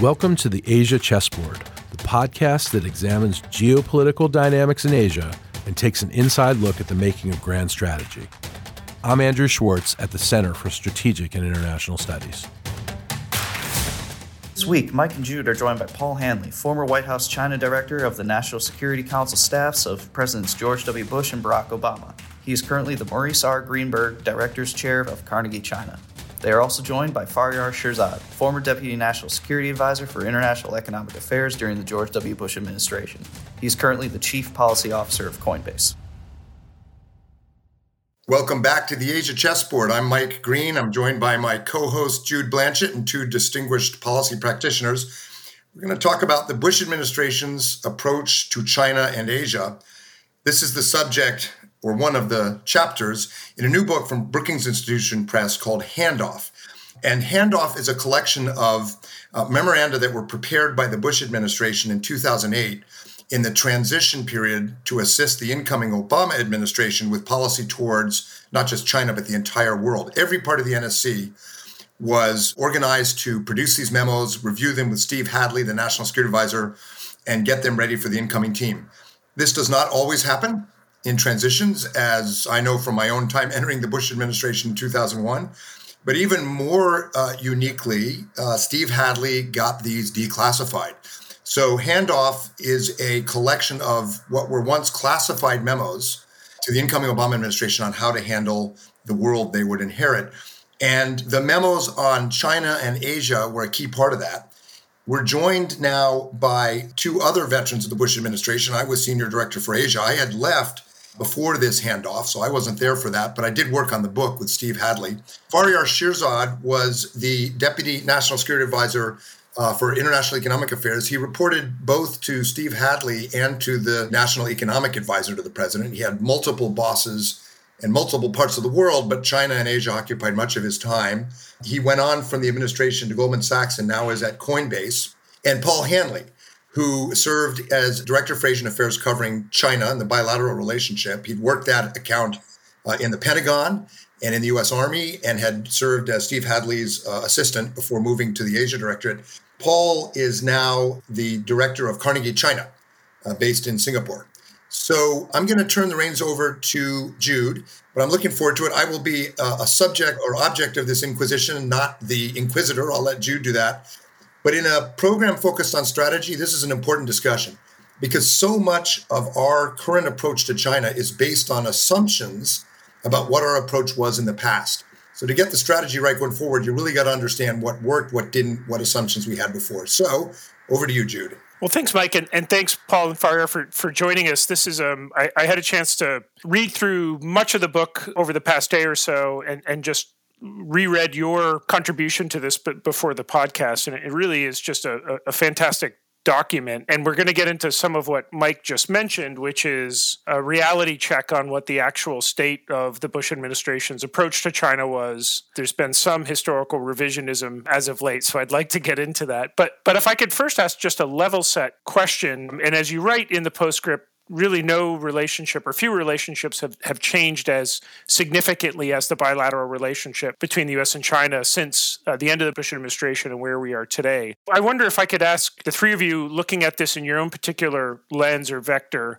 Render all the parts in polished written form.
Welcome to the Asia Chessboard, the podcast that examines geopolitical dynamics in Asia and takes an inside look at the making of grand strategy. I'm Andrew Schwartz at the Center for Strategic and International Studies. This week, Mike and Jude are joined by Paul Haenle, former White House China Director of the National Security Council staffs of Presidents George W. Bush and Barack Obama. He is currently the Maurice R. Greenberg Director's Chair of Carnegie China. They are also joined by Faryar Shirzad, former Deputy National Security Advisor for International Economic Affairs during the George W. Bush administration. He is currently the Chief Policy Officer of Coinbase. Welcome back to the Asia Chessboard. I'm Mike Green. I'm joined by my co-host Jude Blanchett and two distinguished policy practitioners. We're going to talk about the Bush administration's approach to China and Asia. This is the subject, or one of the chapters, in a new book from Brookings Institution Press called Handoff. And Handoff is a collection of memoranda that were prepared by the Bush administration in 2008 in the transition period to assist the incoming Obama administration with policy towards not just China, but the entire world. Every part of the NSC was organized to produce these memos, review them with Steve Hadley, the National Security Advisor, and get them ready for the incoming team. This does not always happen in transitions, as I know from my own time entering the Bush administration in 2001. But even more uniquely, Steve Hadley got these declassified. So Handoff is a collection of what were once classified memos to the incoming Obama administration on how to handle the world they would inherit. And the memos on China and Asia were a key part of that. We're joined now by two other veterans of the Bush administration. I was senior director for Asia. I had left before this handoff, so I wasn't there for that, but I did work on the book with Steve Hadley. Faryar Shirzad was the deputy national security advisor for International Economic Affairs. He reported both to Steve Hadley and to the National Economic Advisor to the president. He had multiple bosses in multiple parts of the world, but China and Asia occupied much of his time. He went on from the administration to Goldman Sachs and now is at Coinbase. And Paul Haenle, who served as Director for Asian Affairs covering China and the bilateral relationship. He'd worked that account in the Pentagon and in the US Army, and had served as Steve Hadley's assistant before moving to the Asia Directorate. Paul is now the director of Carnegie China, based in Singapore. So I'm going to turn the reins over to Jude, but I'm looking forward to it. I will be a subject or object of this inquisition, not the inquisitor. I'll let Jude do that. But in a program focused on strategy, this is an important discussion, because so much of our current approach to China is based on assumptions about what our approach was in the past. So to get the strategy right going forward, you really got to understand what worked, what didn't, what assumptions we had before. So over to you, Jude. Well, thanks, Mike, and thanks, Paul and Faryar, for joining us. This is I had a chance to read through much of the book over the past day or so and just reread your contribution to this before the podcast, and it really is just a fantastic document. And we're going to get into some of what Mike just mentioned, which is a reality check on what the actual state of the Bush administration's approach to China was. There's been some historical revisionism as of late, so I'd like to get into that. But if I could first ask just a level set question, and as you write in the postscript, really no relationship or few relationships have changed as significantly as the bilateral relationship between the U.S. and China since the end of the Bush administration and where we are today. I wonder if I could ask the three of you, looking at this in your own particular lens or vector,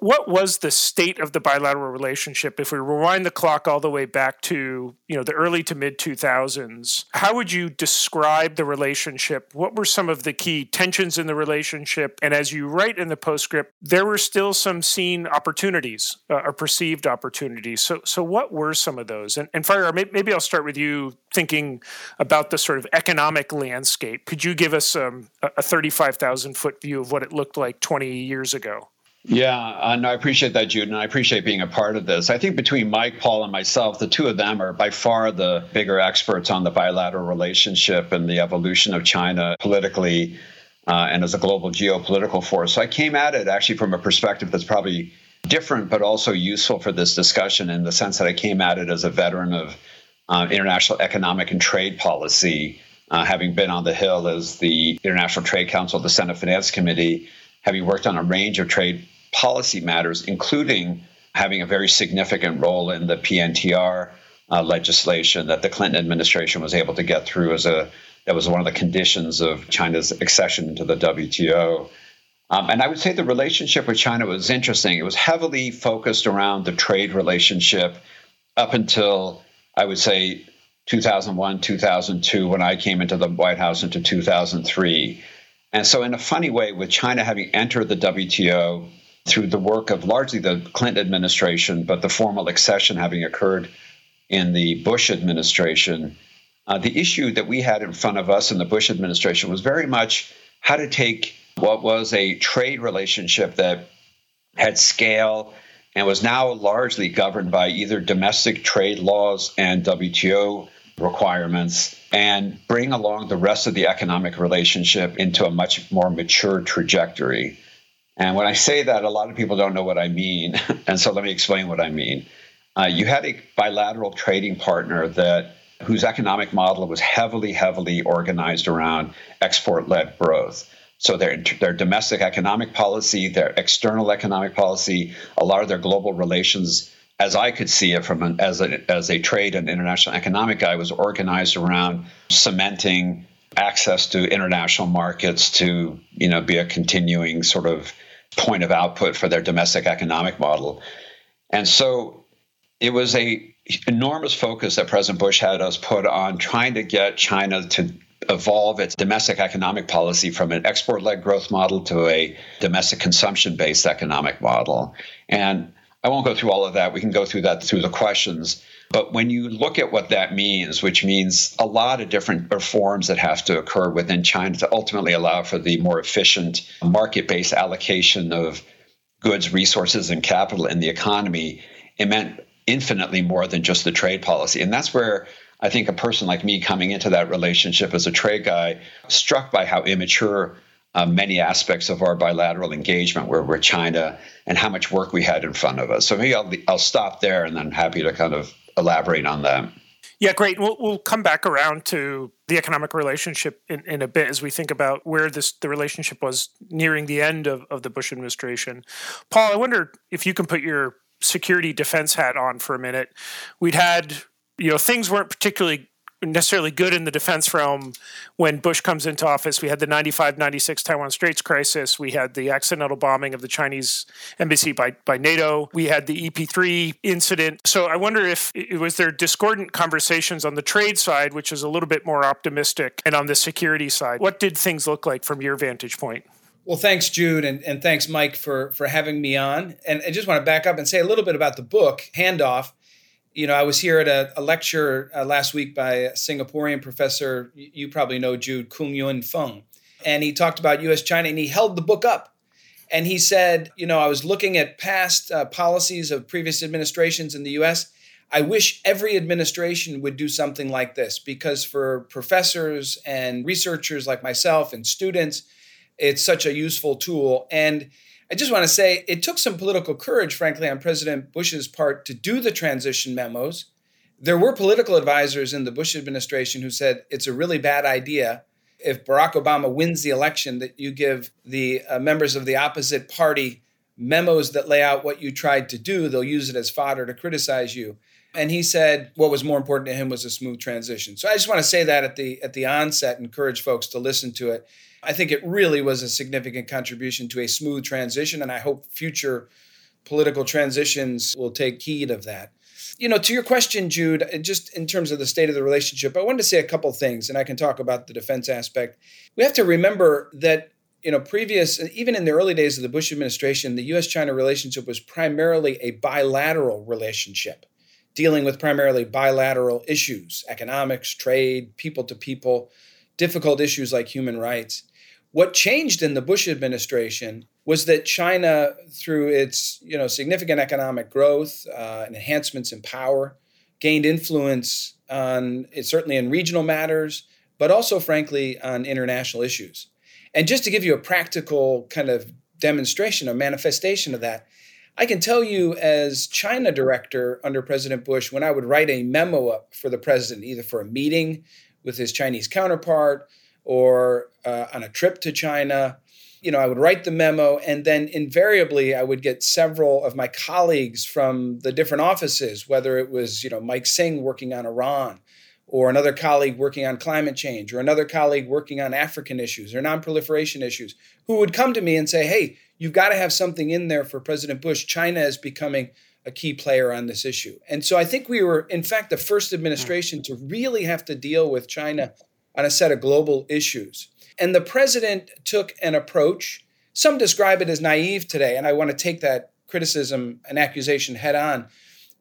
what was the state of the bilateral relationship if we rewind the clock all the way back to, the early to mid-2000s? How would you describe the relationship? What were some of the key tensions in the relationship? And as you write in the postscript, there were still some seen opportunities or perceived opportunities. So what were some of those? And Faryar, maybe I'll start with you, thinking about the sort of economic landscape. Could you give us a 35,000-foot view of what it looked like 20 years ago? Yeah, no, I appreciate that, Jude, and I appreciate being a part of this. I think between Mike, Paul, and myself, the two of them are by far the bigger experts on the bilateral relationship and the evolution of China politically and as a global geopolitical force. So I came at it actually from a perspective that's probably different, but also useful for this discussion in the sense that I came at it as a veteran of international economic and trade policy, having been on the Hill as the International Trade Council, the Senate Finance Committee, having worked on a range of trade policy matters, including having a very significant role in the PNTR legislation that the Clinton administration was able to get through as a That was one of the conditions of China's accession to the WTO. And I would say the relationship with China was interesting. It was heavily focused around the trade relationship up until, I would say, 2001, 2002, when I came into the White House, into 2003. And so in a funny way, with China having entered the WTO through the work of largely the Clinton administration, but the formal accession having occurred in the Bush administration, the issue that we had in front of us in the Bush administration was very much how to take what was a trade relationship that had scale and was now largely governed by either domestic trade laws and WTO requirements, and bring along the rest of the economic relationship into a much more mature trajectory. And when I say that, a lot of people don't know what I mean. And so let me explain what I mean. You had a bilateral trading partner that whose economic model was heavily organized around export-led growth. So their domestic economic policy, their external economic policy, a lot of their global relations, as I could see it from as a trade and international economic guy, was organized around cementing access to international markets to, you know, be a continuing sort of point of output for their domestic economic model. And so it was a enormous focus that President Bush had us put on trying to get China to evolve its domestic economic policy from an export-led growth model to a domestic consumption-based economic model. And I won't go through all of that. We can go through that through the questions. But when you look at what that means, which means a lot of different reforms that have to occur within China to ultimately allow for the more efficient market-based allocation of goods, resources, and capital in the economy, it meant infinitely more than just the trade policy. And that's where I think a person like me coming into that relationship as a trade guy, struck by how immature many aspects of our bilateral engagement were with China and how much work we had in front of us. So maybe I'll stop there, and I'm happy to kind of elaborate on that. Yeah, great. We'll come back around to the economic relationship in a bit as we think about where the relationship was nearing the end of the Bush administration. Paul, I wonder if you can put your security defense hat on for a minute. We'd had, you know, things weren't particularly necessarily good in the defense realm when Bush comes into office. We had the 95-96 Taiwan Straits crisis. We had the accidental bombing of the Chinese embassy by NATO. We had the EP3 incident. So I wonder if was there discordant conversations on the trade side, which is a little bit more optimistic, and on the security side. What did things look like from your vantage point? Well, thanks, Jude, and thanks, Mike, for having me on. And I just want to back up and say a little bit about the book, Handoff. You know, I was here at a lecture last week by a Singaporean professor, you probably know, Jude, Kung Yun Feng. And he talked about U.S.-China, and he held the book up. And he said, you know, I was looking at past policies of previous administrations in the U.S. I wish every administration would do something like this, because for professors and researchers like myself and students, it's such a useful tool. And I just want to say it took some political courage, frankly, on President Bush's part to do the transition memos. There were political advisors in the Bush administration who said it's a really bad idea if Barack Obama wins the election that you give the members of the opposite party memos that lay out what you tried to do. They'll use it as fodder to criticize you. And he said what was more important to him was a smooth transition. So I just want to say that at the onset, encourage folks to listen to it. I think it really was a significant contribution to a smooth transition, and I hope future political transitions will take heed of that. You know, to your question, Jude, just in terms of the state of the relationship, I wanted to say a couple things, and I can talk about the defense aspect. We have to remember that, you know, even in the early days of the Bush administration, the U.S.-China relationship was primarily a bilateral relationship, dealing with primarily bilateral issues, economics, trade, people-to-people, difficult issues like human rights. What changed in the Bush administration was that China, through its, you know, significant economic growth and enhancements in power, gained influence on it, certainly in regional matters, but also, frankly, on international issues. And just to give you a practical kind of demonstration or manifestation of that, I can tell you as China director under President Bush, when I would write a memo up for the president, either for a meeting with his Chinese counterpart or on a trip to China, you know, I would write the memo, and then invariably I would get several of my colleagues from the different offices, whether it was, you know, Mike Singh working on Iran or another colleague working on climate change, or another colleague working on African issues or non-proliferation issues, who would come to me and say, hey, you've got to have something in there for President Bush. China is becoming a key player on this issue. And so I think we were, in fact, the first administration to really have to deal with China on a set of global issues. And the president took an approach. Some describe it as naive today, and I want to take that criticism and accusation head on.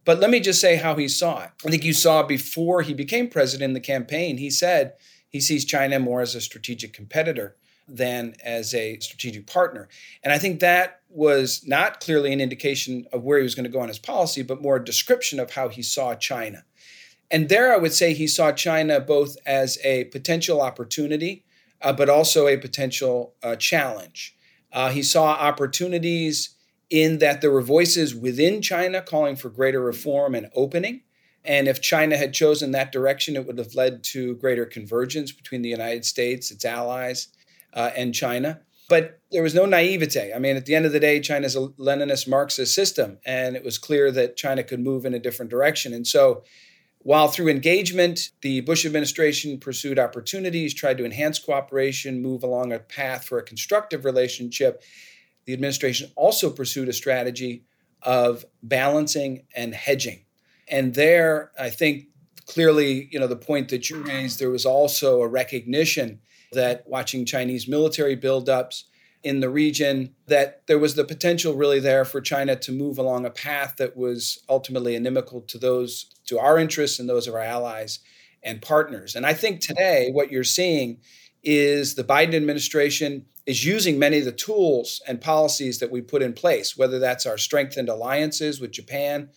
But let me just say how he saw it. I think you saw before he became president in the campaign, he said he sees China more as a strategic competitor than as a strategic partner. And I think that was not clearly an indication of where he was going to go on his policy, but more a description of how he saw China. And there I would say he saw China both as a potential opportunity, but also a potential challenge. He saw opportunities in that there were voices within China calling for greater reform and opening. And if China had chosen that direction, it would have led to greater convergence between the United States, its allies, and China. But there was no naivete. I mean, at the end of the day, China's a Leninist Marxist system, and it was clear that China could move in a different direction. And so while through engagement, the Bush administration pursued opportunities, tried to enhance cooperation, move along a path for a constructive relationship, the administration also pursued a strategy of balancing and hedging. And there, I think, clearly, the point that you raised, there was also a recognition that watching Chinese military buildups in the region, that there was the potential really there for China to move along a path that was ultimately inimical to those, to our interests and those of our allies and partners. And I think today what you're seeing is the Biden administration is using many of the tools and policies that we put in place, whether that's our strengthened alliances with Japan,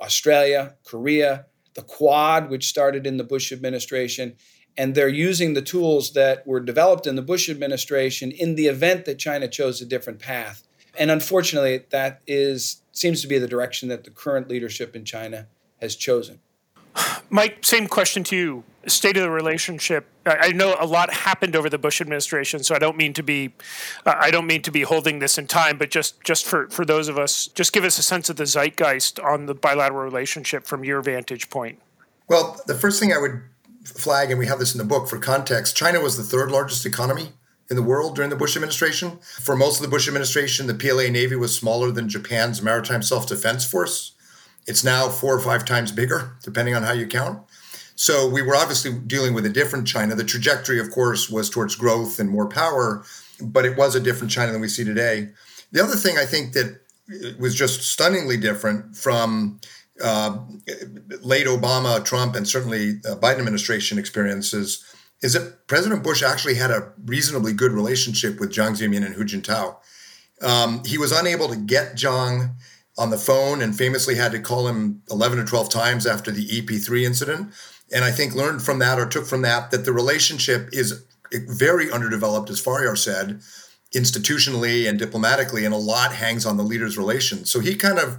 Australia, Korea, the Quad, which started in the Bush administration. And they're using the tools that were developed in the Bush administration in the event that China chose a different path. And unfortunately, that seems to be the direction that the current leadership in China has chosen. Mike, same question to you. State of the relationship. I know a lot happened over the Bush administration, so I don't mean to be, holding this in time, but just for those of us, just give us a sense of the zeitgeist on the bilateral relationship from your vantage point. Well, the first thing I would flag, and we have this in the book for context, China was the third largest economy in the world during the Bush administration. For most of the Bush administration, the PLA Navy was smaller than Japan's maritime self-defense force. It's now 4 or 5 times bigger, depending on how you count. So we were obviously dealing with a different China. The trajectory, of course, was towards growth and more power, but it was a different China than we see today. The other thing I think that was just stunningly different from late Obama, Trump, and certainly Biden administration experiences is that President Bush actually had a reasonably good relationship with Jiang Zemin and Hu Jintao. He was unable to get Jiang on the phone and famously had to call him 11 or 12 times after the EP3 incident. And I think learned from that or took from that the relationship is very underdeveloped, as Faryar said, institutionally and diplomatically, and a lot hangs on the leaders' relations. So he kind of,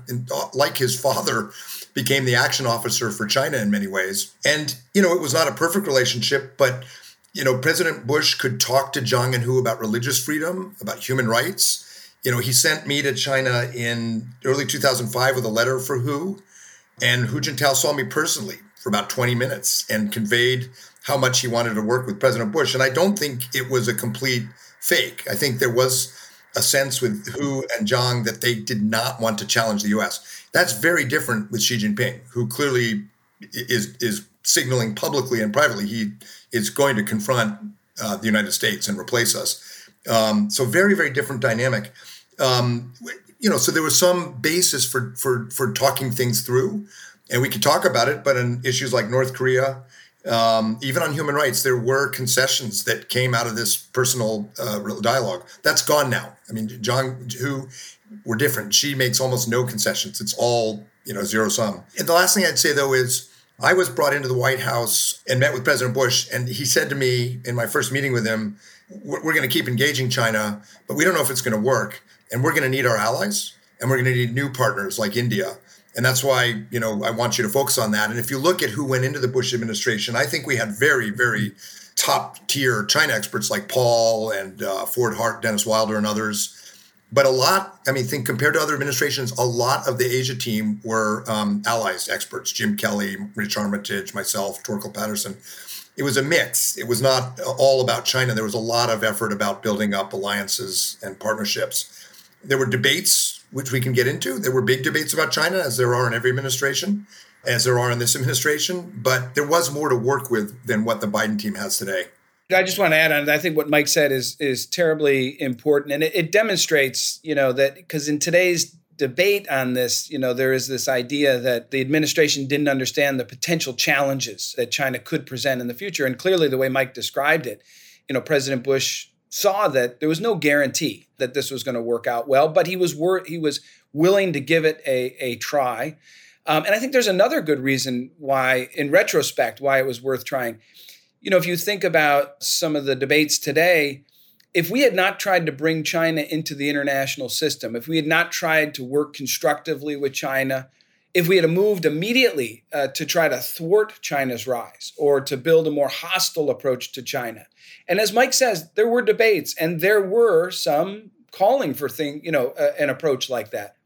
like his father, became the action officer for China in many ways. And, it was not a perfect relationship, but, President Bush could talk to Jiang and Hu about religious freedom, about human rights. He sent me to China in early 2005 with a letter for Hu, and Hu Jintao saw me personally for about 20 minutes and conveyed how much he wanted to work with President Bush. And I don't think it was a complete fake. I think there was a sense with Hu and Jiang that they did not want to challenge the U.S. That's very different with Xi Jinping, who clearly is signaling publicly and privately he is going to confront the United States and replace us. So very, very different dynamic. So there was some basis for talking things through, and we could talk about it, but on issues like North Korea, even on human rights, there were concessions that came out of this personal dialogue. That's gone now. I mean, Jiang, Hu were different. She makes almost no concessions. It's all, zero sum. And the last thing I'd say, though, is I was brought into the White House and met with President Bush, and he said to me in my first meeting with him, we're going to keep engaging China, but we don't know if it's going to work. And we're going to need our allies, and we're going to need new partners like India. And that's why, I want you to focus on that. And if you look at who went into the Bush administration, I think we had very, very top tier China experts like Paul and Ford Hart, Dennis Wilder, and others. But a lot, I mean, think compared to other administrations, a lot of the Asia team were allies experts, Jim Kelly, Rich Armitage, myself, Torkel Patterson. It was a mix. It was not all about China. There was a lot of effort about building up alliances and partnerships. There were debates, which we can get into. There were big debates about China, as there are in every administration, as there are in this administration. But there was more to work with than what the Biden team has today. I just want to add on. I think what Mike said is terribly important, and it demonstrates, that because in today's debate on this, there is this idea that the administration didn't understand the potential challenges that China could present in the future, and clearly, the way Mike described it, President Bush saw that there was no guarantee that this was going to work out well, but he was willing to give it a try, and I think there's another good reason why, in retrospect, why it was worth trying. If you think about some of the debates today, if we had not tried to bring China into the international system, if we had not tried to work constructively with China, if we had moved immediately to try to thwart China's rise or to build a more hostile approach to China. And as Mike says, there were debates and there were some calling for an approach like that.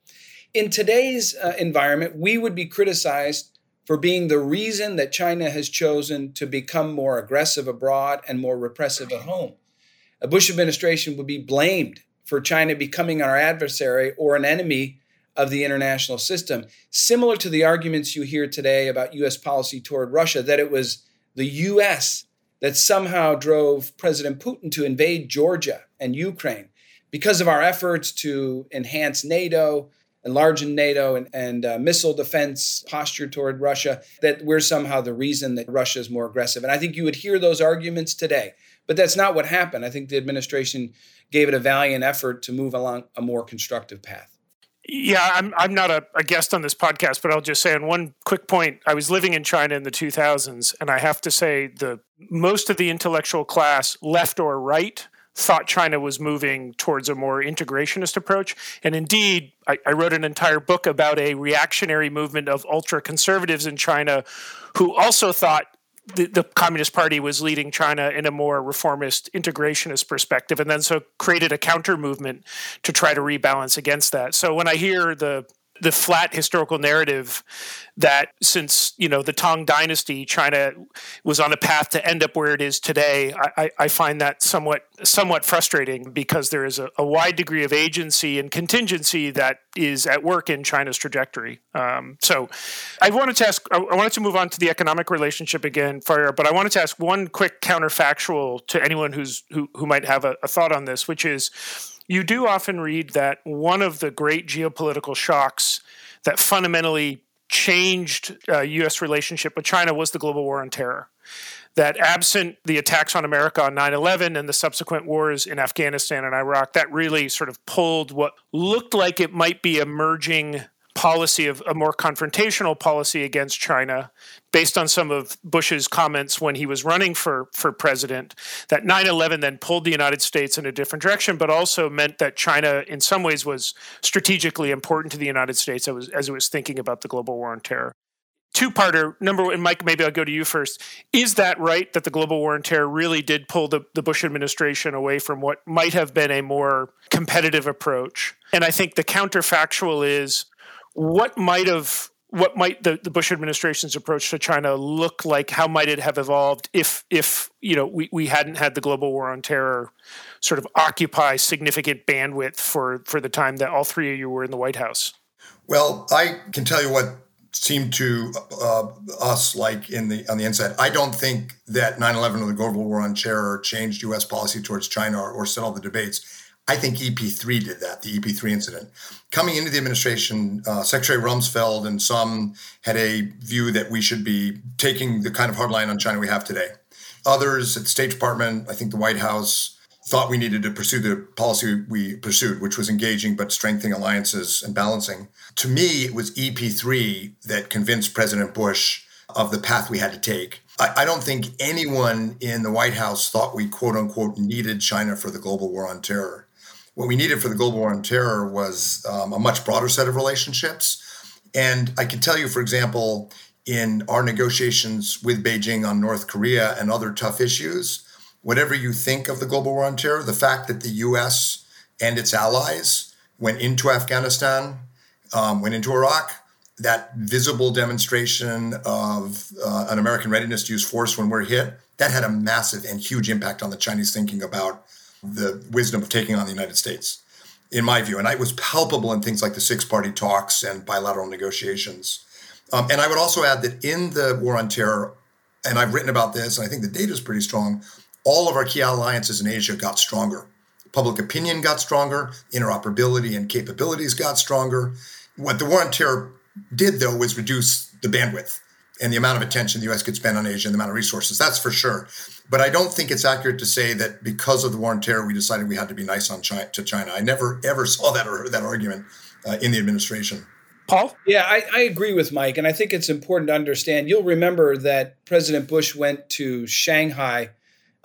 In today's environment, we would be criticized for being the reason that China has chosen to become more aggressive abroad and more repressive at home. A Bush administration would be blamed for China becoming our adversary or an enemy of the international system, similar to the arguments you hear today about U.S. policy toward Russia, that it was the U.S. that somehow drove President Putin to invade Georgia and Ukraine because of our efforts to enhance NATO, enlarge in NATO and missile defense posture toward Russia, that we're somehow the reason that Russia is more aggressive. And I think you would hear those arguments today. But that's not what happened. I think the administration gave it a valiant effort to move along a more constructive path. Yeah, I'm not a guest on this podcast, but I'll just say on one quick point, I was living in China in the 2000s, and I have to say the most of the intellectual class, left or right, thought China was moving towards a more integrationist approach. And indeed, I wrote an entire book about a reactionary movement of ultra-conservatives in China who also thought the Communist Party was leading China in a more reformist, integrationist perspective, and then so created a counter-movement to try to rebalance against that. So when I hear the flat historical narrative that since, the Tang Dynasty, China was on a path to end up where it is today, I find that somewhat frustrating because there is a wide degree of agency and contingency that is at work in China's trajectory. So I wanted to move on to the economic relationship again, Faryar, but I wanted to ask one quick counterfactual to anyone who might have a thought on this, which is, you do often read that one of the great geopolitical shocks that fundamentally changed U.S. relationship with China was the global war on terror. That absent the attacks on America on 9/11 and the subsequent wars in Afghanistan and Iraq, that really sort of pulled what looked like it might be emerging policy of a more confrontational policy against China, based on some of Bush's comments when he was running for president, that 9/11 then pulled the United States in a different direction, but also meant that China in some ways was strategically important to the United States as it was thinking about the global war on terror. Two-parter. Number one, Mike, maybe I'll go to you first. Is that right that the global war on terror really did pull the Bush administration away from what might have been a more competitive approach? And I think the counterfactual is, what might the Bush administration's approach to China look like? How might it have evolved if we hadn't had the global war on terror sort of occupy significant bandwidth for the time that all three of you were in the White House? Well, I can tell you what seemed to us like on the inside. I don't think that 9/11 or the global war on terror changed U.S. policy towards China or settled the debates. I think EP3 did that, the EP3 incident. Coming into the administration, Secretary Rumsfeld and some had a view that we should be taking the kind of hard line on China we have today. Others at the State Department, I think the White House, thought we needed to pursue the policy we pursued, which was engaging but strengthening alliances and balancing. To me, it was EP3 that convinced President Bush of the path we had to take. I don't think anyone in the White House thought we, quote unquote, needed China for the global war on terror. What we needed for the global war on terror was a much broader set of relationships. And I can tell you, for example, in our negotiations with Beijing on North Korea and other tough issues, whatever you think of the global war on terror, the fact that the U.S. and its allies went into Afghanistan, went into Iraq, that visible demonstration of an American readiness to use force when we're hit, that had a massive and huge impact on the Chinese thinking about the wisdom of taking on the United States, in my view. And it was palpable in things like the six-party talks and bilateral negotiations. And I would also add that in the war on terror, and I've written about this, and I think the data is pretty strong, all of our key alliances in Asia got stronger. Public opinion got stronger, interoperability and capabilities got stronger. What the war on terror did, though, was reduce the bandwidth and the amount of attention the U.S. could spend on Asia and the amount of resources. That's for sure. But I don't think it's accurate to say that because of the war on terror, we decided we had to be nice on to China. I never, ever saw that argument in the administration. Paul? Yeah, I agree with Mike. And I think it's important to understand. You'll remember that President Bush went to Shanghai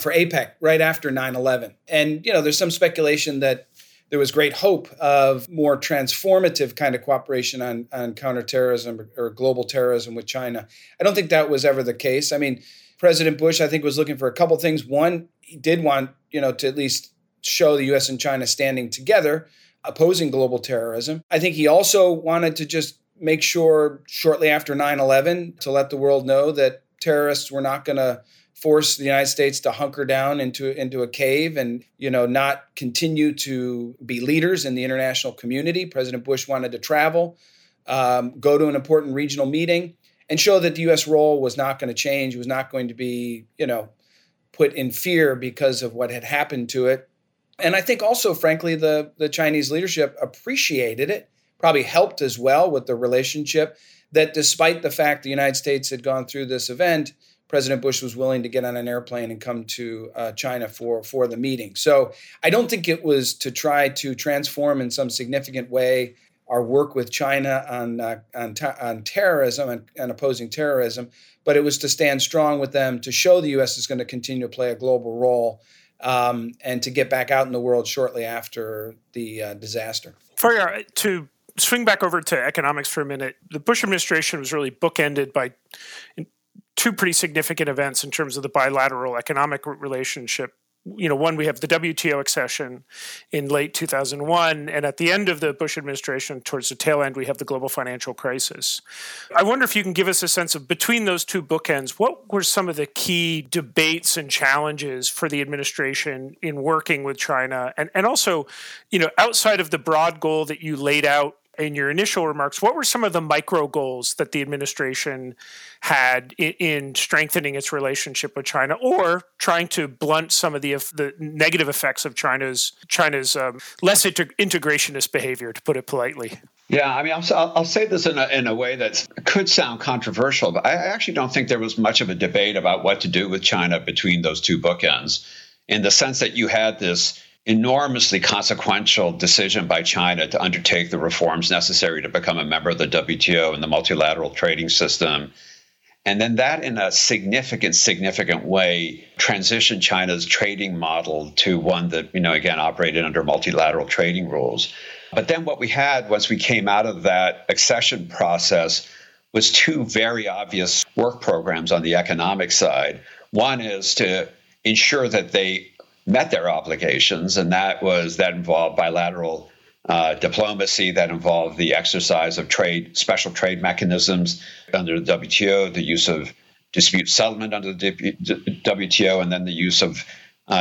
for APEC right after 9/11. And, you know, there's some speculation that there was great hope of more transformative kind of cooperation on counterterrorism or global terrorism with China. I don't think that was ever the case. I mean, President Bush, I think, was looking for a couple things. One, he did want, you know, to at least show the U.S. and China standing together, opposing global terrorism. I think he also wanted to just make sure shortly after 9/11 to let the world know that terrorists were not going to force the United States to hunker down into a cave and, you know, not continue to be leaders in the international community. President Bush wanted to travel, go to an important regional meeting, and show that the U.S. role was not going to change, was not going to be, you know, put in fear because of what had happened to it. And I think also, frankly, the Chinese leadership appreciated it, probably helped as well with the relationship, that despite the fact the United States had gone through this event, President Bush was willing to get on an airplane and come to China for the meeting. So I don't think it was to try to transform in some significant way our work with China on terrorism and opposing terrorism, but it was to stand strong with them, to show the U.S. is going to continue to play a global role and to get back out in the world shortly after the disaster. Faryar, to swing back over to economics for a minute, the Bush administration was really bookended by two pretty significant events in terms of the bilateral economic relationship. You know, one, we have the WTO accession in late 2001, and at the end of the Bush administration, towards the tail end, we have the global financial crisis. I wonder if you can give us a sense of, between those two bookends, what were some of the key debates and challenges for the administration in working with China? And also, you know, outside of the broad goal that you laid out in your initial remarks, what were some of the micro goals that the administration had in strengthening its relationship with China, or trying to blunt some of the negative effects of China's less integrationist behavior, to put it politely? Yeah, I mean, I'll say this in a way that could sound controversial, but I actually don't think there was much of a debate about what to do with China between those two bookends, in the sense that you had this enormously consequential decision by China to undertake the reforms necessary to become a member of the WTO and the multilateral trading system. And then that, in a significant way, transitioned China's trading model to one that, you know, again, operated under multilateral trading rules. But then what we had, once we came out of that accession process, was two very obvious work programs on the economic side. One is to ensure that they met their obligations, and that involved bilateral diplomacy, that involved the exercise of special trade mechanisms under the WTO, the use of dispute settlement under the WTO, and then the use of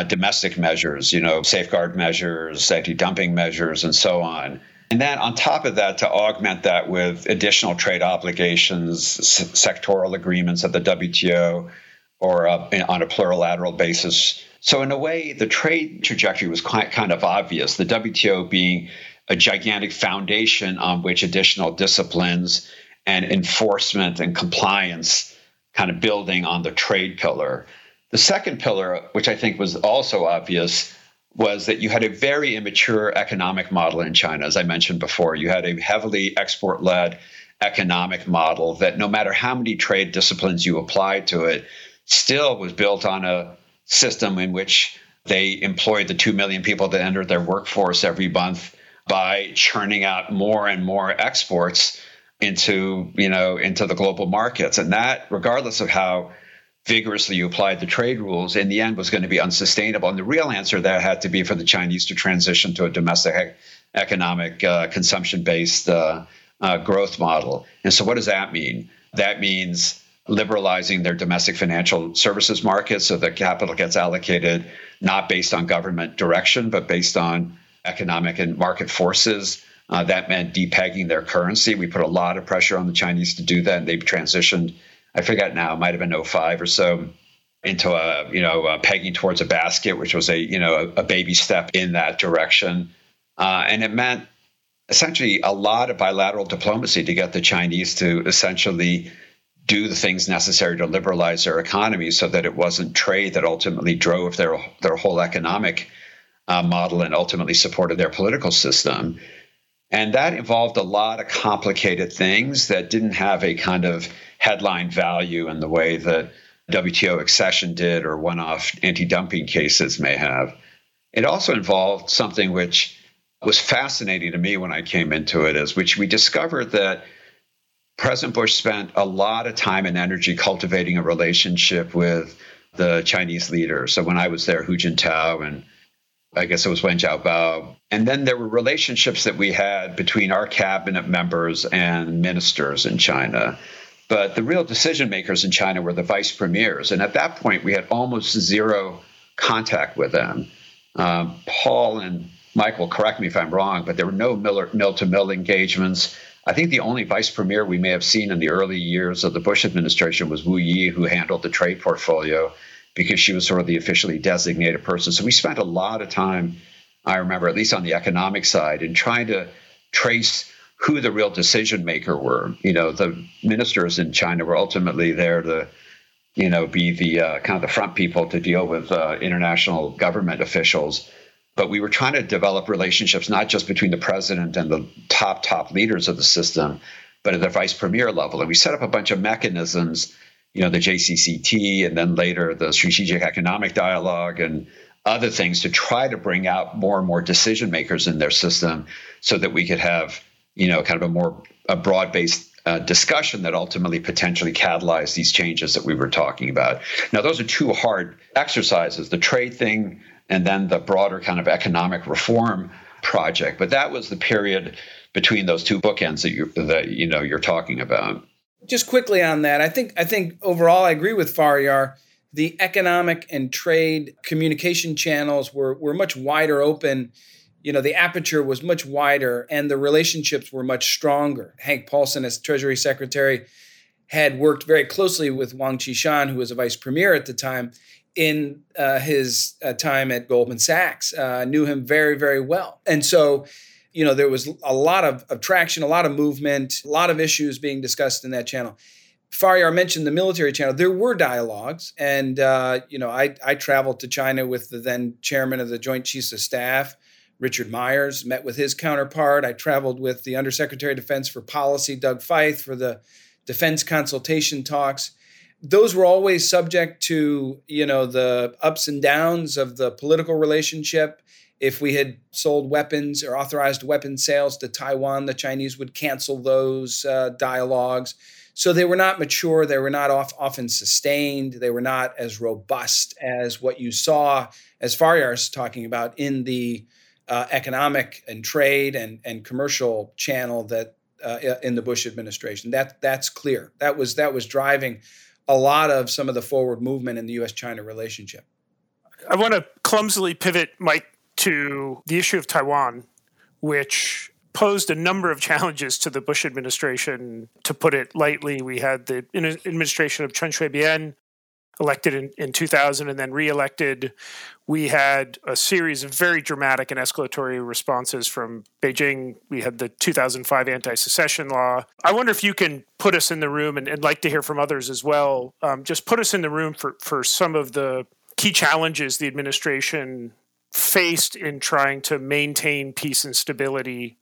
domestic measures, you know, safeguard measures, anti-dumping measures, and so on. And then on top of that, to augment that with additional trade obligations, sectoral agreements of the WTO, or on a plurilateral basis. So in a way, the trade trajectory was kind of obvious, the WTO being a gigantic foundation on which additional disciplines and enforcement and compliance kind of building on the trade pillar. The second pillar, which I think was also obvious, was that you had a very immature economic model in China. As I mentioned before, you had a heavily export-led economic model that, no matter how many trade disciplines you applied to it, still was built on a system in which they employed the 2 million people that entered their workforce every month by churning out more and more exports into the global markets. And that, regardless of how vigorously you applied the trade rules, in the end was going to be unsustainable. And the real answer that had to be for the Chinese to transition to a domestic economic consumption-based growth model. And so what does that mean? That means liberalizing their domestic financial services market so that capital gets allocated not based on government direction, but based on economic and market forces. That meant depegging their currency. We put a lot of pressure on the Chinese to do that, and they've transitioned, I forget now, it might have been 05 or so, into a pegging towards a basket, which was a baby step in that direction. And it meant essentially a lot of bilateral diplomacy to get the Chinese to essentially do the things necessary to liberalize their economy so that it wasn't trade that ultimately drove their whole economic model and ultimately supported their political system. And that involved a lot of complicated things that didn't have a kind of headline value in the way that WTO accession did or one-off anti-dumping cases may have. It also involved something which was fascinating to me when I came into it, is which we discovered that President Bush spent a lot of time and energy cultivating a relationship with the Chinese leader. So when I was there, Hu Jintao and I guess it was Wen Jiabao. And then there were relationships that we had between our cabinet members and ministers in China. But the real decision makers in China were the vice premiers. And at that point, we had almost zero contact with them. Paul and Michael, correct me if I'm wrong, but there were no mill-to-mill engagements. I think the only vice premier we may have seen in the early years of the Bush administration was Wu Yi, who handled the trade portfolio, because she was sort of the officially designated person. So we spent a lot of time, I remember, at least on the economic side, in trying to trace who the real decision maker were. You know, the ministers in China were ultimately there to, you know, be the kind of the front people to deal with international government officials. But we were trying to develop relationships, not just between the president and the top leaders of the system, but at the vice premier level. And we set up a bunch of mechanisms, you know, the JCCT, and then later the Strategic Economic Dialogue and other things, to try to bring out more and more decision makers in their system so that we could have, you know, kind of a broad-based discussion that ultimately potentially catalyzed these changes that we were talking about. Now, those are two hard exercises, the trade thing and then the broader kind of economic reform project. But that was the period between those two bookends that you're talking about. Just quickly on that, I think overall I agree with Faryar. The economic and trade communication channels were much wider open. You know, the aperture was much wider and the relationships were much stronger. Hank Paulson, as Treasury Secretary, had worked very closely with Wang Qishan, who was a vice premier at the time, in his time at Goldman Sachs, knew him very, very well. And so, you know, there was a lot of traction, a lot of movement, a lot of issues being discussed in that channel. Faryar mentioned the military channel. There were dialogues. And, I traveled to China with the then chairman of the Joint Chiefs of Staff, Richard Myers, met with his counterpart. I traveled with the Undersecretary of Defense for Policy, Doug Feith, for the defense consultation talks. Those were always subject to, you know, the ups and downs of the political relationship. If we had sold weapons or authorized weapon sales to Taiwan, the Chinese would cancel those dialogues. So they were not mature. They were not often sustained. They were not as robust as what you saw, as Faryar's talking about, in the economic and trade and commercial channel that in the Bush administration. That's clear. That was driving a lot of some of the forward movement in the U.S.-China relationship. I want to clumsily pivot, Mike, to the issue of Taiwan, which posed a number of challenges to the Bush administration. To put it lightly, we had the administration of Chen Shui-bian, elected in 2000 and then reelected. We had a series of very dramatic and escalatory responses from Beijing. We had the 2005 anti-secession law. I wonder if you can put us in the room, and I'd like to hear from others as well, just put us in the room for some of the key challenges the administration faced in trying to maintain peace and stability,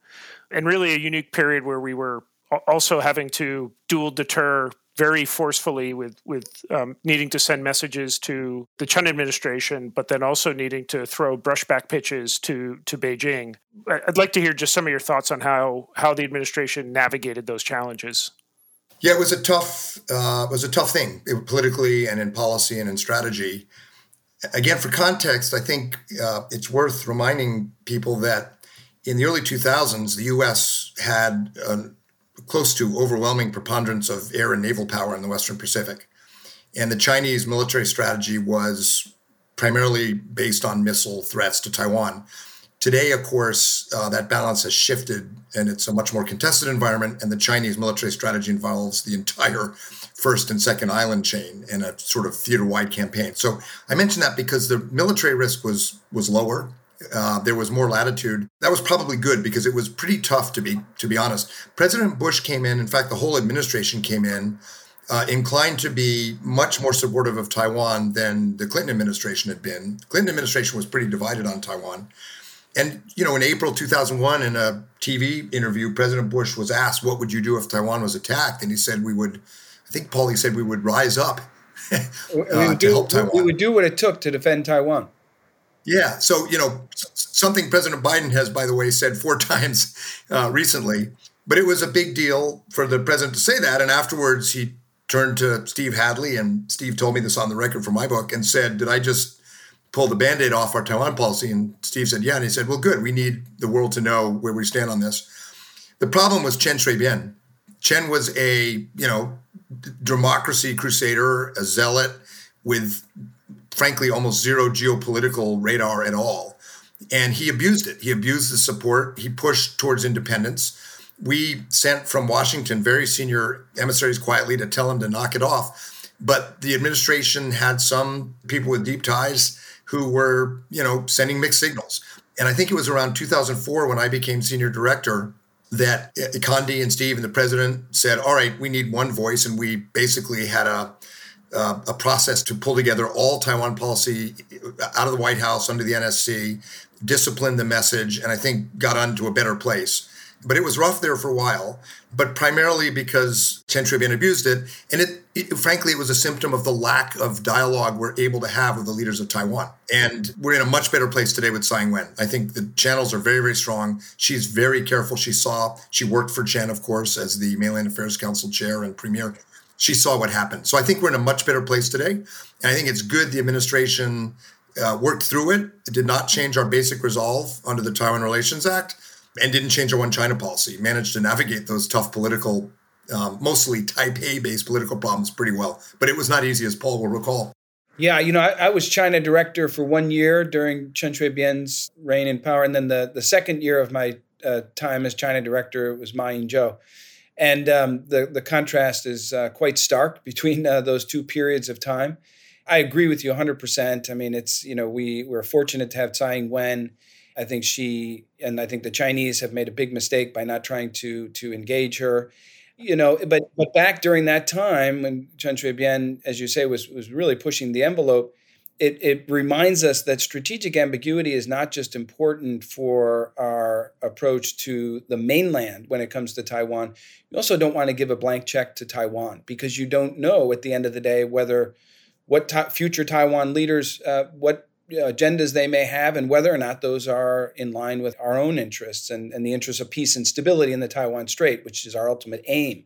and really a unique period where we were also having to dual deter very forcefully with needing to send messages to the Chen administration, but then also needing to throw brushback pitches to Beijing. I'd like to hear just some of your thoughts on how the administration navigated those challenges. Yeah, it was a tough thing politically and in policy and in strategy. Again, for context, I think it's worth reminding people that in the early 2000s, the U.S. had a close to overwhelming preponderance of air and naval power in the Western Pacific. And the Chinese military strategy was primarily based on missile threats to Taiwan. Today, of course, that balance has shifted, and it's a much more contested environment. And the Chinese military strategy involves the entire first and second island chain in a sort of theater-wide campaign. So I mentioned that because the military risk was lower. There was more latitude. That was probably good because it was pretty tough, to be honest. President Bush came in. In fact, the whole administration came in, inclined to be much more supportive of Taiwan than the Clinton administration had been. The Clinton administration was pretty divided on Taiwan. And, you know, in April 2001, in a TV interview, President Bush was asked, what would you do if Taiwan was attacked? And he said we would, I think, Paul, he said we would rise up to help Taiwan. We would do what it took to defend Taiwan. Yeah. So, you know, something President Biden has, by the way, said 4 times recently. But it was a big deal for the president to say that. And afterwards, he turned to Steve Hadley, and Steve told me this on the record for my book, and said, did I just pull the Band-Aid off our Taiwan policy? And Steve said, yeah. And he said, well, good. We need the world to know where we stand on this. The problem was Chen Shui-bian. Chen was a, you know, democracy crusader, a zealot with, frankly, almost zero geopolitical radar at all. And he abused it. He abused the support. He pushed towards independence. We sent from Washington very senior emissaries quietly to tell him to knock it off. But the administration had some people with deep ties who were, you know, sending mixed signals. And I think it was around 2004 when I became senior director that Condi and Steve and the president said, all right, we need one voice. And we basically had a process to pull together all Taiwan policy out of the White House under the NSC, discipline the message, and I think got onto a better place. But it was rough there for a while, but primarily because Chen Shui-bian abused it. And it frankly, it was a symptom of the lack of dialogue we're able to have with the leaders of Taiwan. And we're in a much better place today with Tsai Ing-wen. I think the channels are very, very strong. She's very careful. She worked for Chen, of course, as the Mainland Affairs Council chair and premier. She saw what happened. So I think we're in a much better place today. And I think it's good the administration worked through it. It did not change our basic resolve under the Taiwan Relations Act, and didn't change our one China policy, managed to navigate those tough political, mostly Taipei-based political problems pretty well. But it was not easy, as Paul will recall. Yeah, you know, I was China director for 1 year during Chen Shui-bian's reign in power. And then the second year of my time as China director, it was Ma Ying-jeou. And the contrast is quite stark between those two periods of time. I agree with you 100%. I mean, it's, you know, we're fortunate to have Tsai Ing-wen. I think I think the Chinese have made a big mistake by not trying to engage her, you know, but back during that time when Chen Shui-bian, as you say, was really pushing the envelope, it reminds us that strategic ambiguity is not just important for our approach to the mainland when it comes to Taiwan. You also don't want to give a blank check to Taiwan because you don't know at the end of the day what future Taiwan leaders, what agendas they may have and whether or not those are in line with our own interests and the interests of peace and stability in the Taiwan Strait, which is our ultimate aim.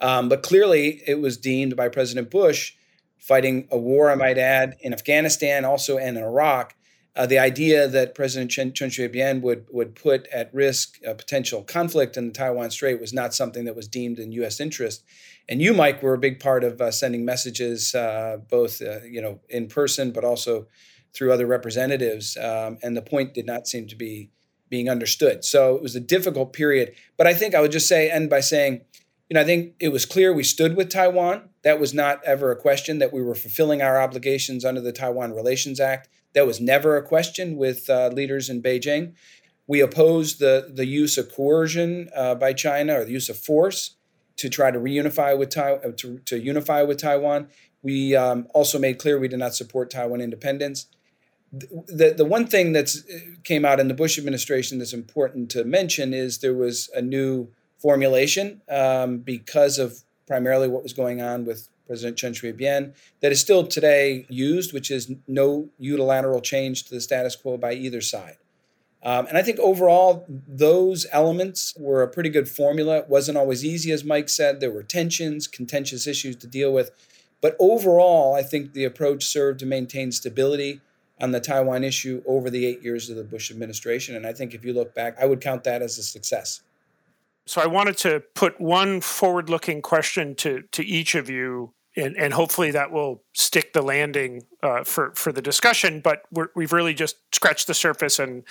But clearly, it was deemed by President Bush, fighting a war, I might add, in Afghanistan, also in Iraq, the idea that President Chen Shui-bian would put at risk a potential conflict in the Taiwan Strait was not something that was deemed in U.S. interest. And you, Mike, were a big part of sending messages, both you know, in person, but also through other representatives, and the point did not seem to be being understood. So it was a difficult period. But I think I would just end by saying, you know, I think it was clear we stood with Taiwan. That was not ever a question, that we were fulfilling our obligations under the Taiwan Relations Act. That was never a question with leaders in Beijing. We opposed the use of coercion by China or the use of force to try to reunify with to unify with Taiwan. We also made clear we did not support Taiwan independence. The one thing that's came out in the Bush administration that's important to mention is there was a new formulation because of primarily what was going on with President Chen Shui-bian that is still today used, which is no unilateral change to the status quo by either side. And I think overall, those elements were a pretty good formula. It wasn't always easy, as Mike said. There were tensions, contentious issues to deal with. But overall, I think the approach served to maintain stability on the Taiwan issue over the 8 years of the Bush administration. And I think if you look back, I would count that as a success. So I wanted to put one forward-looking question to each of you, and hopefully that will stick the landing for the discussion. But we've really just scratched the surface. And,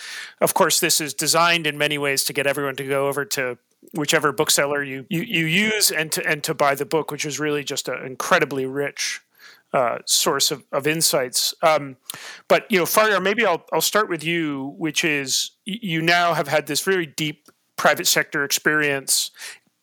of course, this is designed in many ways to get everyone to go over to whichever bookseller you use and to buy the book, which is really just an incredibly rich source of insights. But, Faryar, maybe I'll start with you, which is you now have had this very deep private sector experience.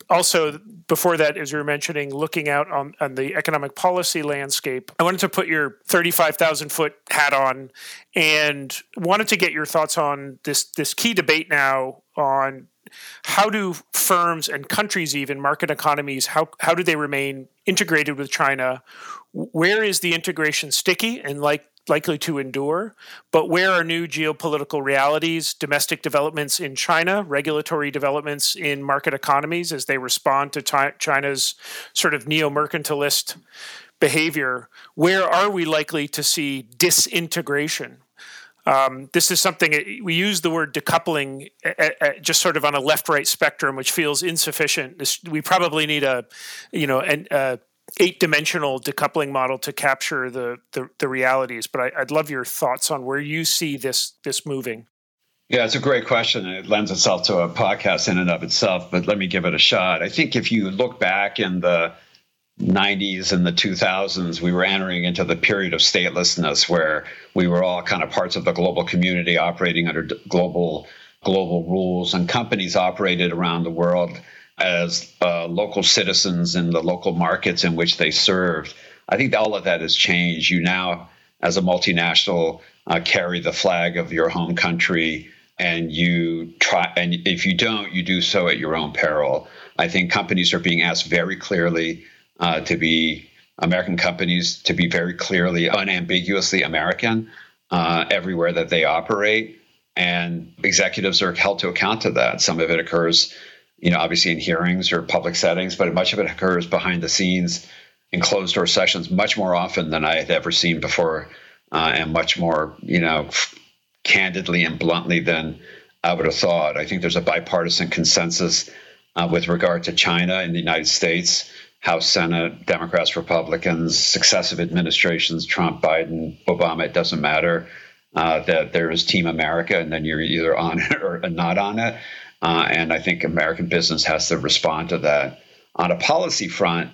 Also, before that, as you were mentioning, looking out on the economic policy landscape, I wanted to put your 35,000-foot hat on and wanted to get your thoughts on this key debate now on how do firms and countries, even market economies, how do they remain integrated with China? Where is the integration sticky and likely to endure, but where are new geopolitical realities, domestic developments in China, regulatory developments in market economies as they respond to China's sort of neo-mercantilist behavior? Where are we likely to see disintegration? This is something we use the word decoupling just sort of on a left-right spectrum, which feels insufficient. We probably need an 8-dimensional decoupling model to capture the realities. But I'd love your thoughts on where you see this moving. Yeah, it's a great question. It lends itself to a podcast in and of itself, but let me give it a shot. I think if you look back in the 90s and the 2000s, we were entering into the period of statelessness where we were all kind of parts of the global community operating under global rules, and companies operated around the world as local citizens in the local markets in which they served. I think all of that has changed. You now, as a multinational, carry the flag of your home country, and you try. And if you don't, you do so at your own peril. I think companies are being asked very clearly American companies to be very clearly, unambiguously American everywhere that they operate, and executives are held to account to that. Some of it occurs obviously in hearings or public settings, but much of it occurs behind the scenes in closed-door sessions much more often than I had ever seen before, and much more, candidly and bluntly than I would have thought. I think there's a bipartisan consensus with regard to China in the United States, House, Senate, Democrats, Republicans, successive administrations, Trump, Biden, Obama, it doesn't matter, that there is Team America, and then you're either on it or not on it. And I think American business has to respond to that. On a policy front,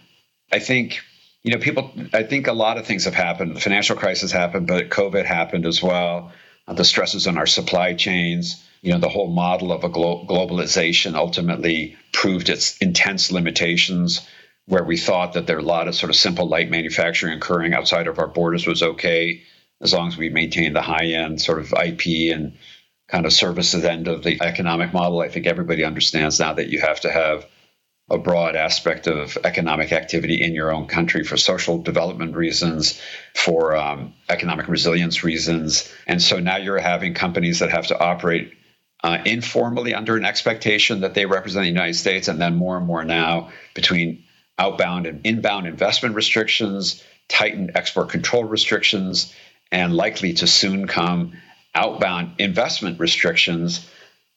I think, a lot of things have happened. The financial crisis happened, but COVID happened as well. The stresses on our supply chains, the whole model of a globalization ultimately proved its intense limitations, where we thought that there are a lot of sort of simple light manufacturing occurring outside of our borders was okay, as long as we maintained the high end sort of IP and kind of services end of the economic model. I think everybody understands now that you have to have a broad aspect of economic activity in your own country for social development reasons, for economic resilience reasons. And so now you're having companies that have to operate informally under an expectation that they represent the United States, and then more and more now between outbound and inbound investment restrictions, tightened export control restrictions, and likely to soon come outbound investment restrictions,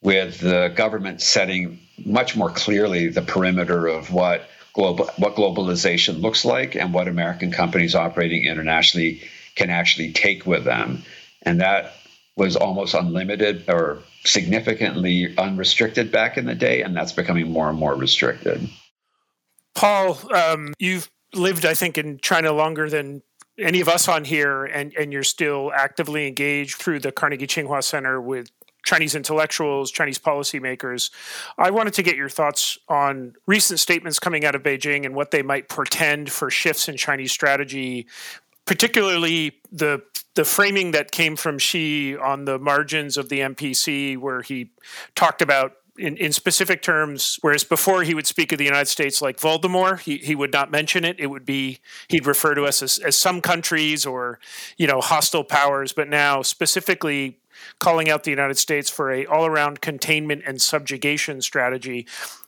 with the government setting much more clearly the perimeter of what globalization looks like and what American companies operating internationally can actually take with them. And that was almost unlimited or significantly unrestricted back in the day, and that's becoming more and more restricted. Paul, you've lived, I think, in China longer than any of us on here, and you're still actively engaged through the Carnegie Tsinghua Center with Chinese intellectuals, Chinese policymakers. I wanted to get your thoughts on recent statements coming out of Beijing and what they might portend for shifts in Chinese strategy, particularly the framing that came from Xi on the margins of the MPC, where he talked about, in specific terms, whereas before he would speak of the United States like Voldemort, he would not mention it. It would be, he'd refer to us as some countries or, hostile powers. But now specifically calling out the United States for an all-around containment and subjugation strategy.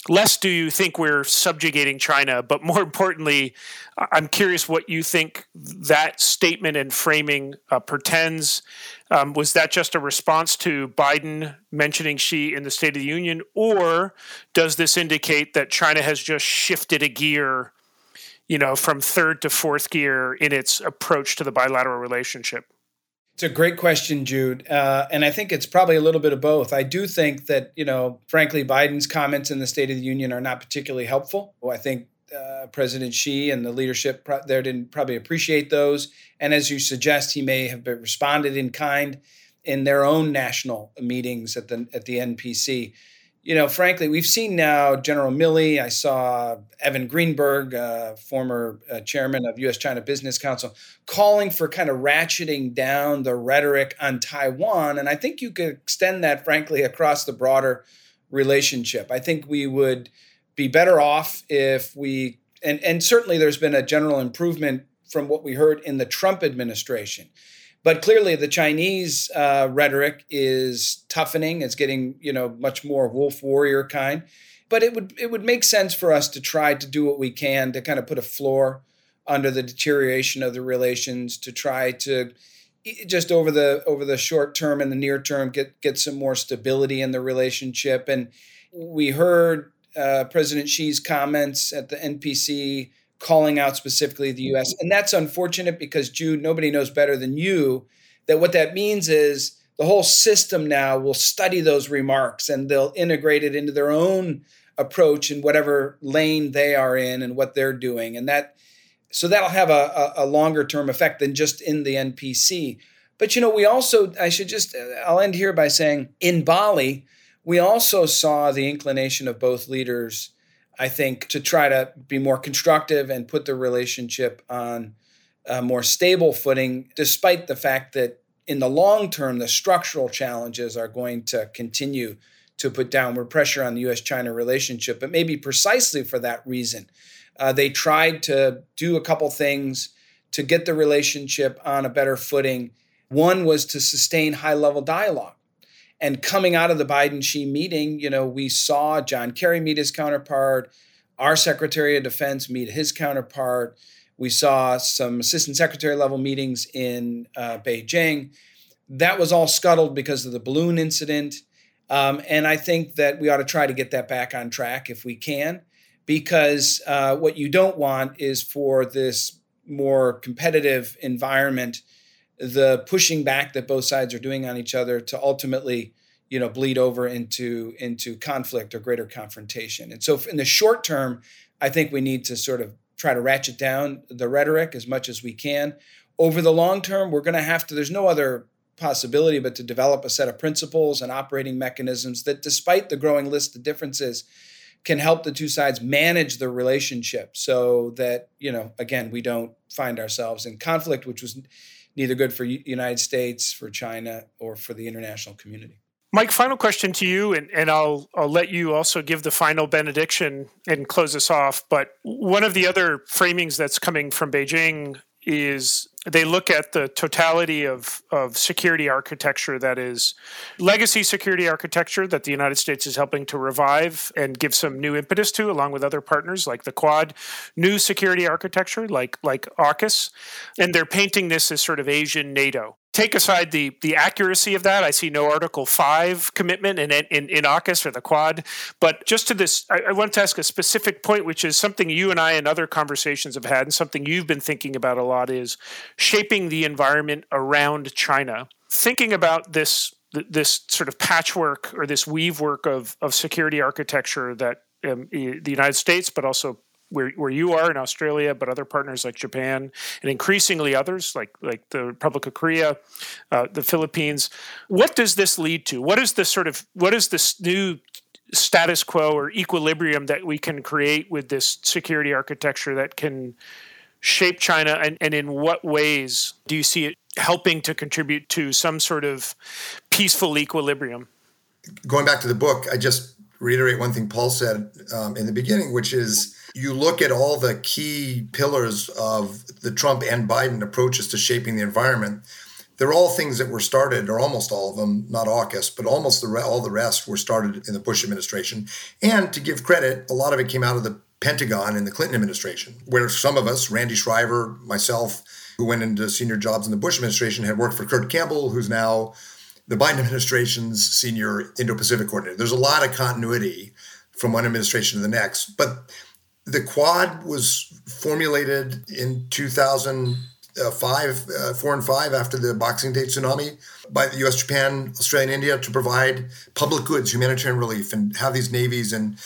Less do you think we're subjugating China, but more importantly, I'm curious what you think that statement and framing portends. Was that just a response to Biden mentioning Xi in the State of the Union, or does this indicate that China has just shifted a gear, you know, from third to fourth gear in its approach to the bilateral relationship? It's a great question, Jude. And I think it's probably a little bit of both. I do think that, you know, frankly, Biden's comments in the State of the Union are not particularly helpful. Well, I think President Xi and the leadership there didn't probably appreciate those. And as you suggest, he may have been responded in kind in their own national meetings at the NPC. You know, frankly, we've seen now General Milley. I saw Evan Greenberg, former chairman of U.S.-China Business Council, calling for kind of ratcheting down the rhetoric on Taiwan. And I think you could extend that, frankly, across the broader relationship. I think we would be better off if we – and certainly there's been a general improvement from what we heard in the Trump administration. But clearly, the Chinese rhetoric is toughening. It's getting, you know, much more wolf warrior kind. But it would make sense for us to try to do what we can to kind of put a floor under the deterioration of the relations, to try to just over the short term and the near term get some more stability in the relationship. And we heard President Xi's comments at the NPC calling out specifically the U.S. And that's unfortunate because, Jude, nobody knows better than you that what that means is the whole system now will study those remarks and they'll integrate it into their own approach in whatever lane they are in and what they're doing. And so that'll have a longer term effect than just in the NPC. But, you know, I'll end here by saying in Bali, we also saw the inclination of both leaders, I think, to try to be more constructive and put the relationship on a more stable footing, despite the fact that in the long term, the structural challenges are going to continue to put downward pressure on the U.S.-China relationship. But maybe precisely for that reason, they tried to do a couple things to get the relationship on a better footing. One was to sustain high-level dialogue. And coming out of the Biden-Xi meeting, you know, we saw John Kerry meet his counterpart, our Secretary of Defense meet his counterpart. We saw some assistant secretary level meetings in Beijing. That was all scuttled because of the balloon incident. And I think that we ought to try to get that back on track if we can, because what you don't want is for this more competitive environment, the pushing back that both sides are doing on each other, to ultimately, you know, bleed over into conflict or greater confrontation. And so in the short term, I think we need to sort of try to ratchet down the rhetoric as much as we can. Over the long term, we're going to have to, there's no other possibility but to develop a set of principles and operating mechanisms that, despite the growing list of differences, can help the two sides manage the relationship so that, you know, again, we don't find ourselves in conflict, which was neither good for the United States, for China, or for the international community. Mike, final question to you, and I'll let you also give the final benediction and close us off. But one of the other framings that's coming from Beijing is they look at the totality of security architecture, that is legacy security architecture that the United States is helping to revive and give some new impetus to, along with other partners like the Quad, new security architecture like AUKUS, and they're painting this as sort of Asian NATO. Take aside the accuracy of that. I see no Article 5 commitment in AUKUS or the Quad. But just to this, I want to ask a specific point, which is something you and I and other conversations have had, and something you've been thinking about a lot, is shaping the environment around China. Thinking about this sort of patchwork or this weavework of security architecture that the United States, but also where you are in Australia, but other partners like Japan and increasingly others like the Republic of Korea, the Philippines. What does this lead to? What is this new status quo or equilibrium that we can create with this security architecture that can shape China? And in what ways do you see it helping to contribute to some sort of peaceful equilibrium? Going back to the book, I just reiterate one thing Paul said in the beginning, which is, you look at all the key pillars of the Trump and Biden approaches to shaping the environment. They're all things that were started, or almost all of them, not AUKUS, but almost all the rest were started in the Bush administration. And to give credit, a lot of it came out of the Pentagon in the Clinton administration, where some of us, Randy Shriver, myself, who went into senior jobs in the Bush administration, had worked for Kurt Campbell, who's now the Biden administration's senior Indo-Pacific coordinator. There's a lot of continuity from one administration to the next. But the Quad was formulated in 2004 and 2005 after the Boxing Day tsunami by the US, Japan, Australia, and India to provide public goods, humanitarian relief, and have these navies and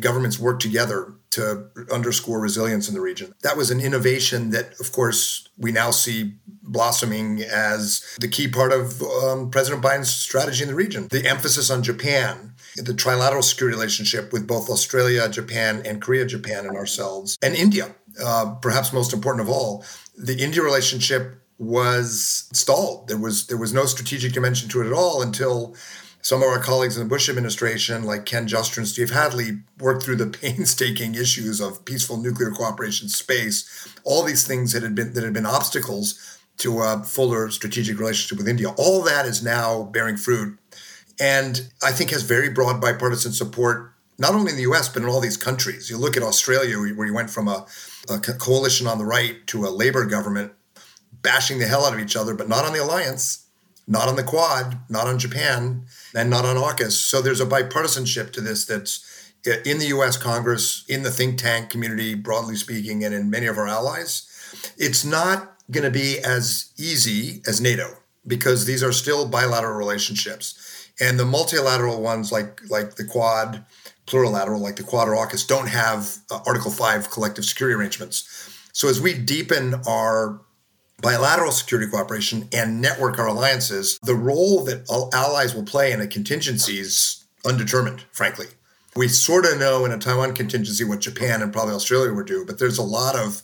governments work together to underscore resilience in the region. That was an innovation that, of course, we now see blossoming as the key part of President Biden's strategy in the region. The emphasis on Japan, the trilateral security relationship with both Australia, Japan, and Korea, Japan, and ourselves, and India, perhaps most important of all. The India relationship was stalled. There was no strategic dimension to it at all until some of our colleagues in the Bush administration, like Ken Juster and Steve Hadley, worked through the painstaking issues of peaceful nuclear cooperation, space, all these things that had been obstacles to a fuller strategic relationship with India. All that is now bearing fruit, and I think has very broad bipartisan support, not only in the U.S., but in all these countries. You look at Australia, where you went from a coalition on the right to a Labour government bashing the hell out of each other, but not on the alliance, not on the Quad, not on Japan, and not on AUKUS. So there's a bipartisanship to this that's in the U.S. Congress, in the think tank community, broadly speaking, and in many of our allies. It's not going to be as easy as NATO because these are still bilateral relationships. And the multilateral ones like the Quad, plurilateral, like the Quad or AUKUS, don't have Article 5 collective security arrangements. So as we deepen our bilateral security cooperation and network our alliances, the role that allies will play in a contingency is undetermined, frankly. We sort of know in a Taiwan contingency what Japan and probably Australia would do, but there's a lot of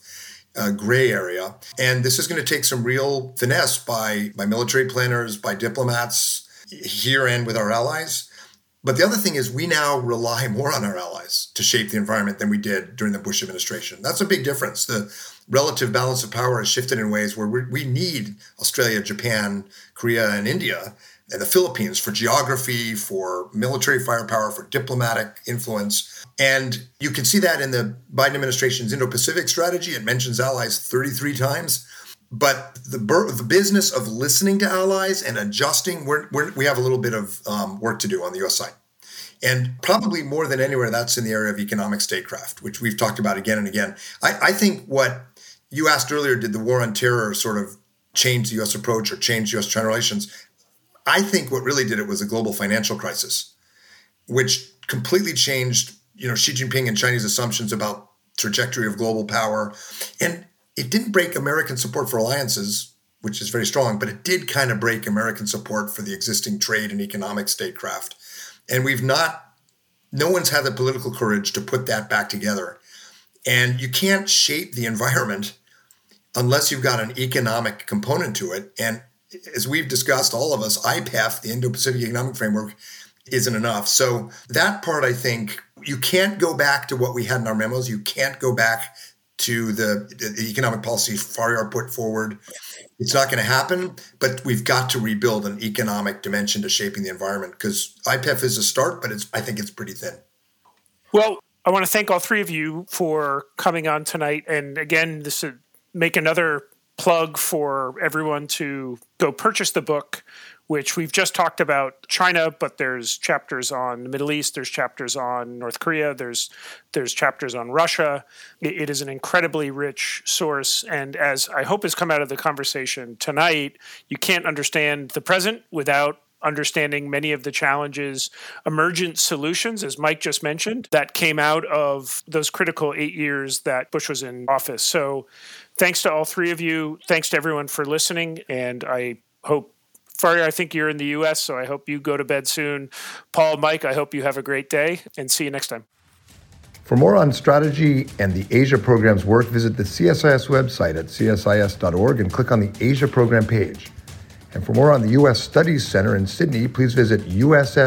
gray area. And this is going to take some real finesse by military planners, by diplomats here and with our allies. But the other thing is we now rely more on our allies to shape the environment than we did during the Bush administration. That's a big difference. The relative balance of power has shifted in ways where we need Australia, Japan, Korea, and India, and the Philippines for geography, for military firepower, for diplomatic influence. And you can see that in the Biden administration's Indo-Pacific strategy. It mentions allies 33 times. But the business of listening to allies and adjusting, we have a little bit of work to do on the U.S. side. And probably more than anywhere, that's in the area of economic statecraft, which we've talked about again and again. I think what you asked earlier, did the war on terror sort of change the U.S. approach or change U.S.-China relations? I think what really did it was a global financial crisis, which completely changed, Xi Jinping and Chinese assumptions about trajectory of global power. And it didn't break American support for alliances, which is very strong, but it did kind of break American support for the existing trade and economic statecraft. And no one's had the political courage to put that back together. And you can't shape the environment unless you've got an economic component to it. And as we've discussed, all of us, IPEF, the Indo-Pacific Economic Framework, isn't enough. So that part, I think, you can't go back to what we had in our memos. You can't go back to the economic policy Faryar put forward. It's not going to happen, but we've got to rebuild an economic dimension to shaping the environment because IPEF is a start, but I think it's pretty thin. Well, I want to thank all three of you for coming on tonight. And again, this would make another plug for everyone to go purchase the book, which we've just talked about China, but there's chapters on the Middle East, there's chapters on North Korea, there's chapters on Russia. It is an incredibly rich source. And as I hope has come out of the conversation tonight, you can't understand the present without understanding many of the challenges, emergent solutions, as Mike just mentioned, that came out of those critical 8 years that Bush was in office. So thanks to all three of you. Thanks to everyone for listening. And I hope, Faryar, I think you're in the U.S., so I hope you go to bed soon. Paul, Mike, I hope you have a great day, and see you next time. For more on strategy and the Asia program's work, visit the CSIS website at csis.org and click on the Asia program page. And for more on the U.S. Studies Center in Sydney, please visit ussc.edu.au.